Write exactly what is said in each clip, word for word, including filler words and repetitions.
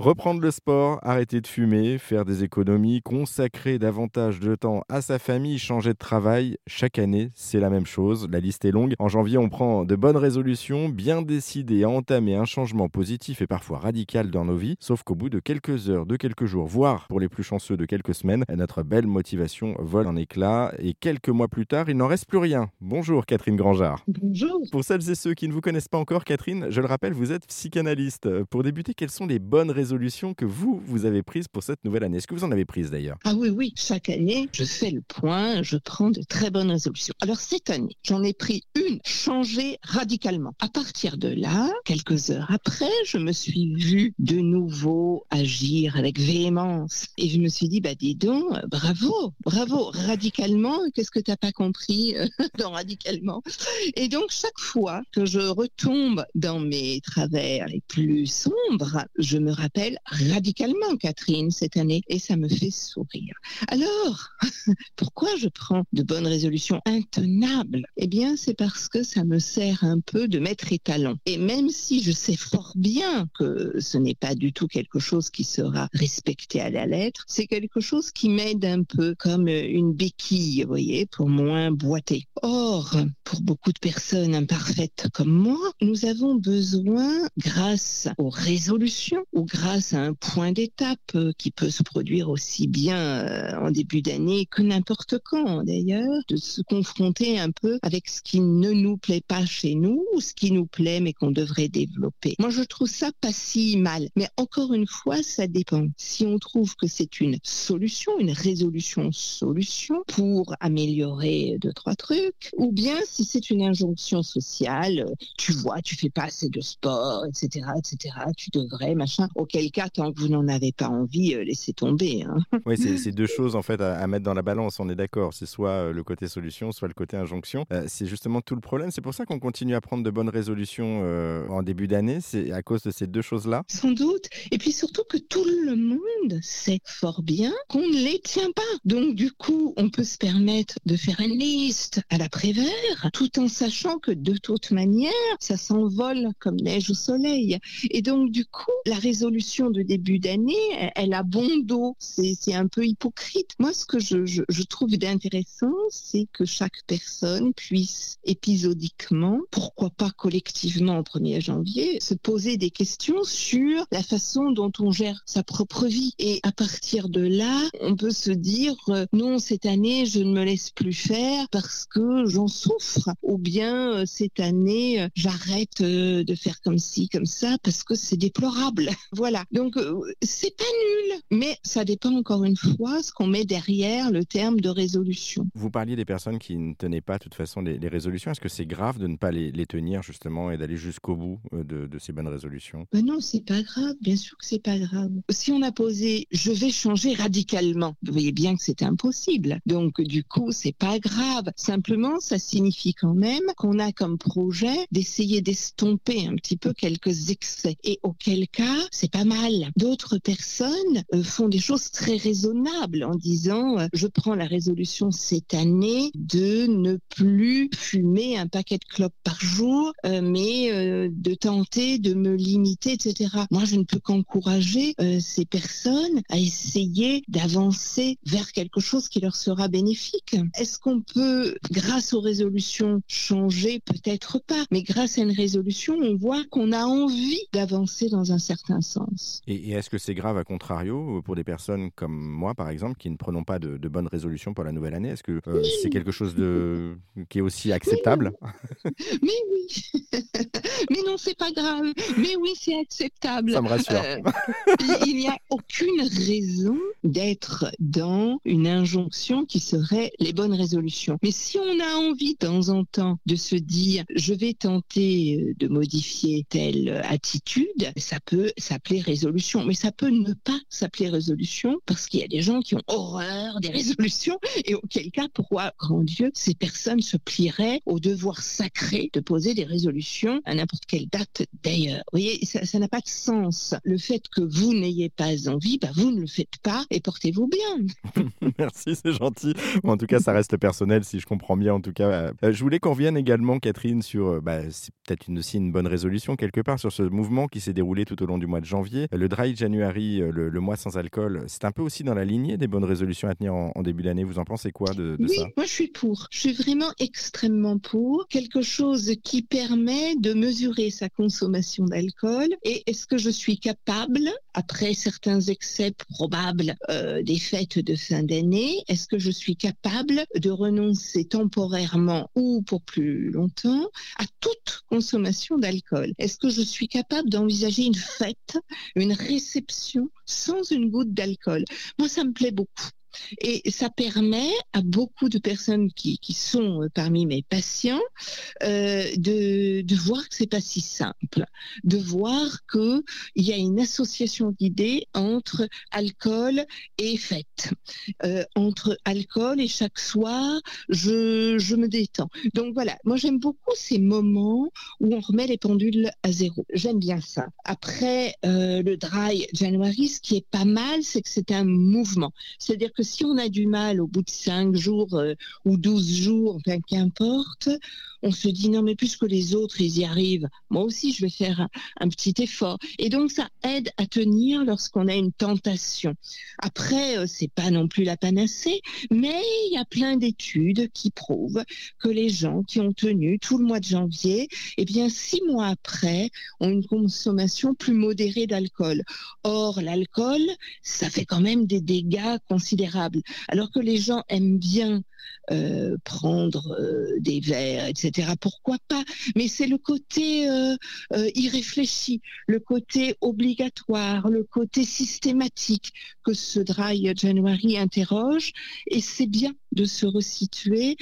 Reprendre le sport, arrêter de fumer, faire des économies, consacrer davantage de temps à sa famille, changer de travail, chaque année, c'est la même chose, la liste est longue. En janvier, on prend de bonnes résolutions, bien décidées à entamer un changement positif et parfois radical dans nos vies, sauf qu'au bout de quelques heures, de quelques jours, voire pour les plus chanceux de quelques semaines, notre belle motivation vole en éclats et quelques mois plus tard, il n'en reste plus rien. Bonjour Catherine Grangeard. Bonjour. Pour celles et ceux qui ne vous connaissent pas encore, Catherine, je le rappelle, vous êtes psychanalyste. Pour débuter, quelles sont les bonnes résolutions Résolution que vous, vous avez prise pour cette nouvelle année? Est-ce que vous en avez prise d'ailleurs? Ah oui, oui. Chaque année, je fais le point, je prends de très bonnes résolutions. Alors cette année, j'en ai pris une, changer radicalement. À partir de là, quelques heures après, je me suis vue de nouveau agir avec véhémence. Et je me suis dit, bah dis donc, bravo, bravo, radicalement, qu'est-ce que t'as pas compris dans radicalement? Et donc chaque fois que je retombe dans mes travers les plus sombres, je me rappelle radicalement, Catherine, cette année, et ça me fait sourire. Alors, pourquoi je prends de bonnes résolutions intenables? Eh bien, c'est parce que ça me sert un peu de mettre étalon. Et même si je sais fort bien que ce n'est pas du tout quelque chose qui sera respecté à la lettre, c'est quelque chose qui m'aide un peu comme une béquille, vous voyez, pour moins boiter. Or, pour beaucoup de personnes imparfaites comme moi, nous avons besoin, grâce aux résolutions ou grâce grâce à un point d'étape qui peut se produire aussi bien en début d'année que n'importe quand d'ailleurs, de se confronter un peu avec ce qui ne nous plaît pas chez nous ou ce qui nous plaît mais qu'on devrait développer. Moi je trouve ça pas si mal, mais encore une fois ça dépend. Si on trouve que c'est une solution, une résolution solution pour améliorer deux trois trucs, ou bien si c'est une injonction sociale, tu vois, tu fais pas assez de sport, et cetera, et cetera, tu devrais, machin, ok. Quel cas, tant que vous n'en avez pas envie, euh, laissez tomber. Hein. Oui, c'est, c'est deux choses en fait à, à mettre dans la balance, on est d'accord. C'est soit euh, le côté solution, soit le côté injonction. Euh, c'est justement tout le problème. C'est pour ça qu'on continue à prendre de bonnes résolutions euh, en début d'année. C'est à cause de ces deux choses-là. Sans doute. Et puis surtout que tout le monde sait fort bien qu'on ne les tient pas. Donc du coup, on peut se permettre de faire une liste à la Prévert, tout en sachant que de toute manière, ça s'envole comme neige au soleil. Et donc du coup, la résolution de début d'année, elle a bon dos. C'est, c'est un peu hypocrite. Moi, ce que je, je, je trouve d'intéressant, c'est que chaque personne puisse épisodiquement, pourquoi pas collectivement au premier janvier, se poser des questions sur la façon dont on gère sa propre vie. Et à partir de là, on peut se dire euh, non, cette année, je ne me laisse plus faire parce que j'en souffre. Ou bien, euh, cette année, euh, j'arrête euh, de faire comme ci, comme ça parce que c'est déplorable. Voilà. Donc, euh, c'est pas nul, mais ça dépend encore une fois ce qu'on met derrière le terme de résolution. Vous parliez des personnes qui ne tenaient pas, de toute façon, les, les résolutions. Est-ce que c'est grave de ne pas les, les tenir, justement, et d'aller jusqu'au bout de, de ces bonnes résolutions? Ben non, c'est pas grave. Bien sûr que c'est pas grave. Si on a posé « je vais changer radicalement », vous voyez bien que c'est impossible. Donc, du coup, c'est pas grave. Simplement, ça signifie quand même qu'on a comme projet d'essayer d'estomper un petit peu quelques excès. Et auquel cas, c'est pas mal. D'autres personnes euh, font des choses très raisonnables en disant euh, je prends la résolution cette année de ne plus fumer un paquet de clopes par jour, euh, mais euh, de tenter de me limiter, et cetera. Moi, je ne peux qu'encourager euh, ces personnes à essayer d'avancer vers quelque chose qui leur sera bénéfique. Est-ce qu'on peut, grâce aux résolutions, changer? Peut-être pas, mais grâce à une résolution, on voit qu'on a envie d'avancer dans un certain sens. Et, et est-ce que c'est grave, à contrario, pour des personnes comme moi, par exemple, qui ne prenons pas de, de bonnes résolutions pour la nouvelle année? Est-ce que euh, oui. c'est quelque chose de... qui est aussi acceptable? Mais oui. Mais non, c'est pas grave. Mais oui, c'est acceptable. Ça me rassure. Euh, il n'y a aucune raison d'être dans une injonction qui serait les bonnes résolutions. Mais si on a envie, de temps en temps, de se dire « je vais tenter de modifier telle attitude », ça peut s'appeler résolution. Mais ça peut ne pas s'appeler résolution parce qu'il y a des gens qui ont horreur des résolutions et auquel cas, pourquoi, grand Dieu, ces personnes se plieraient au devoir sacré de poser des résolutions à n'importe quelle date d'ailleurs. Vous voyez, ça, ça n'a pas de sens. Le fait que vous n'ayez pas envie, bah vous ne le faites pas et portez-vous bien. Merci, c'est gentil. Bon, en tout cas, ça reste personnel si je comprends bien. En tout cas, euh, je voulais qu'on revienne également, Catherine, sur, euh, bah, c'est peut-être une, aussi une bonne résolution quelque part, sur ce mouvement qui s'est déroulé tout au long du mois de janvier. janvier. Le Dry January, le, le mois sans alcool, c'est un peu aussi dans la lignée des bonnes résolutions à tenir en, en début d'année. Vous en pensez quoi de, de oui, ça? Oui, moi je suis pour. Je suis vraiment extrêmement pour. Quelque chose qui permet de mesurer sa consommation d'alcool et est-ce que je suis capable, après certains excès probables euh, des fêtes de fin d'année, est-ce que je suis capable de renoncer temporairement ou pour plus longtemps à toute consommation d'alcool? Est-ce que je suis capable d'envisager une fête, une réception sans une goutte d'alcool? Moi, ça me plaît beaucoup. Et ça permet à beaucoup de personnes qui, qui sont parmi mes patients euh, de, de voir que c'est pas si simple, de voir que il y a une association d'idées entre alcool et fête, euh, entre alcool et chaque soir je, je me détends. Donc voilà, moi j'aime beaucoup ces moments où on remet les pendules à zéro. J'aime bien ça. Après euh, le Dry January, ce qui est pas mal, c'est que c'est un mouvement. C'est-à-dire que si on a du mal au bout de cinq jours euh, ou douze jours, enfin, qu'importe, on se dit non mais plus que les autres ils y arrivent, moi aussi je vais faire un, un petit effort. Et donc ça aide à tenir lorsqu'on a une tentation. Après euh, c'est pas non plus la panacée, mais il y a plein d'études qui prouvent que les gens qui ont tenu tout le mois de janvier, eh bien six mois après ont une consommation plus modérée d'alcool. Or l'alcool ça fait quand même des dégâts considérables. Alors que les gens aiment bien Euh, prendre euh, des verres, et cetera. Pourquoi pas? Mais c'est le côté euh, euh, irréfléchi, le côté obligatoire, le côté systématique que ce Dry January interroge. Et c'est bien de se resituer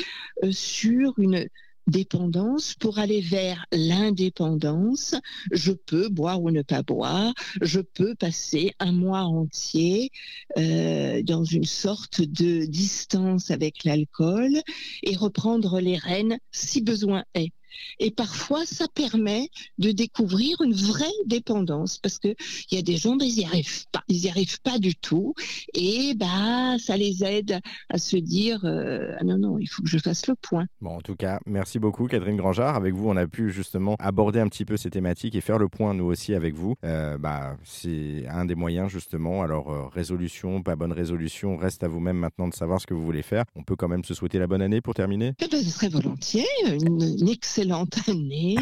euh, sur une dépendance pour aller vers l'indépendance. Je peux boire ou ne pas boire, je peux passer un mois entier euh, dans une sorte de distance avec l'alcool et reprendre les rênes si besoin est. Et parfois, ça permet de découvrir une vraie dépendance, parce que il y a des gens, ben, ils n'y arrivent pas, ils n'y arrivent pas du tout, et bah ça les aide à se dire euh, ah non non, il faut que je fasse le point. Bon, en tout cas, merci beaucoup Catherine Grangeard. Avec vous, on a pu justement aborder un petit peu ces thématiques et faire le point nous aussi avec vous. Euh, bah c'est un des moyens justement. Alors euh, résolution, pas bonne résolution, reste à vous-même maintenant de savoir ce que vous voulez faire. On peut quand même se souhaiter la bonne année pour terminer. Eh ben, ce serait volontiers une, une excellente Excellente année,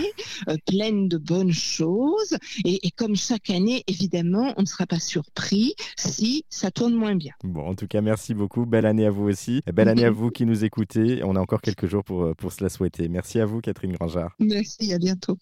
euh, pleine de bonnes choses. Et, et comme chaque année, évidemment, on ne sera pas surpris si ça tourne moins bien. Bon, en tout cas, merci beaucoup. Belle année à vous aussi. Belle année à vous qui nous écoutez. On a encore quelques jours pour, pour se la souhaiter. Merci à vous, Catherine Grangeard. Merci, à bientôt.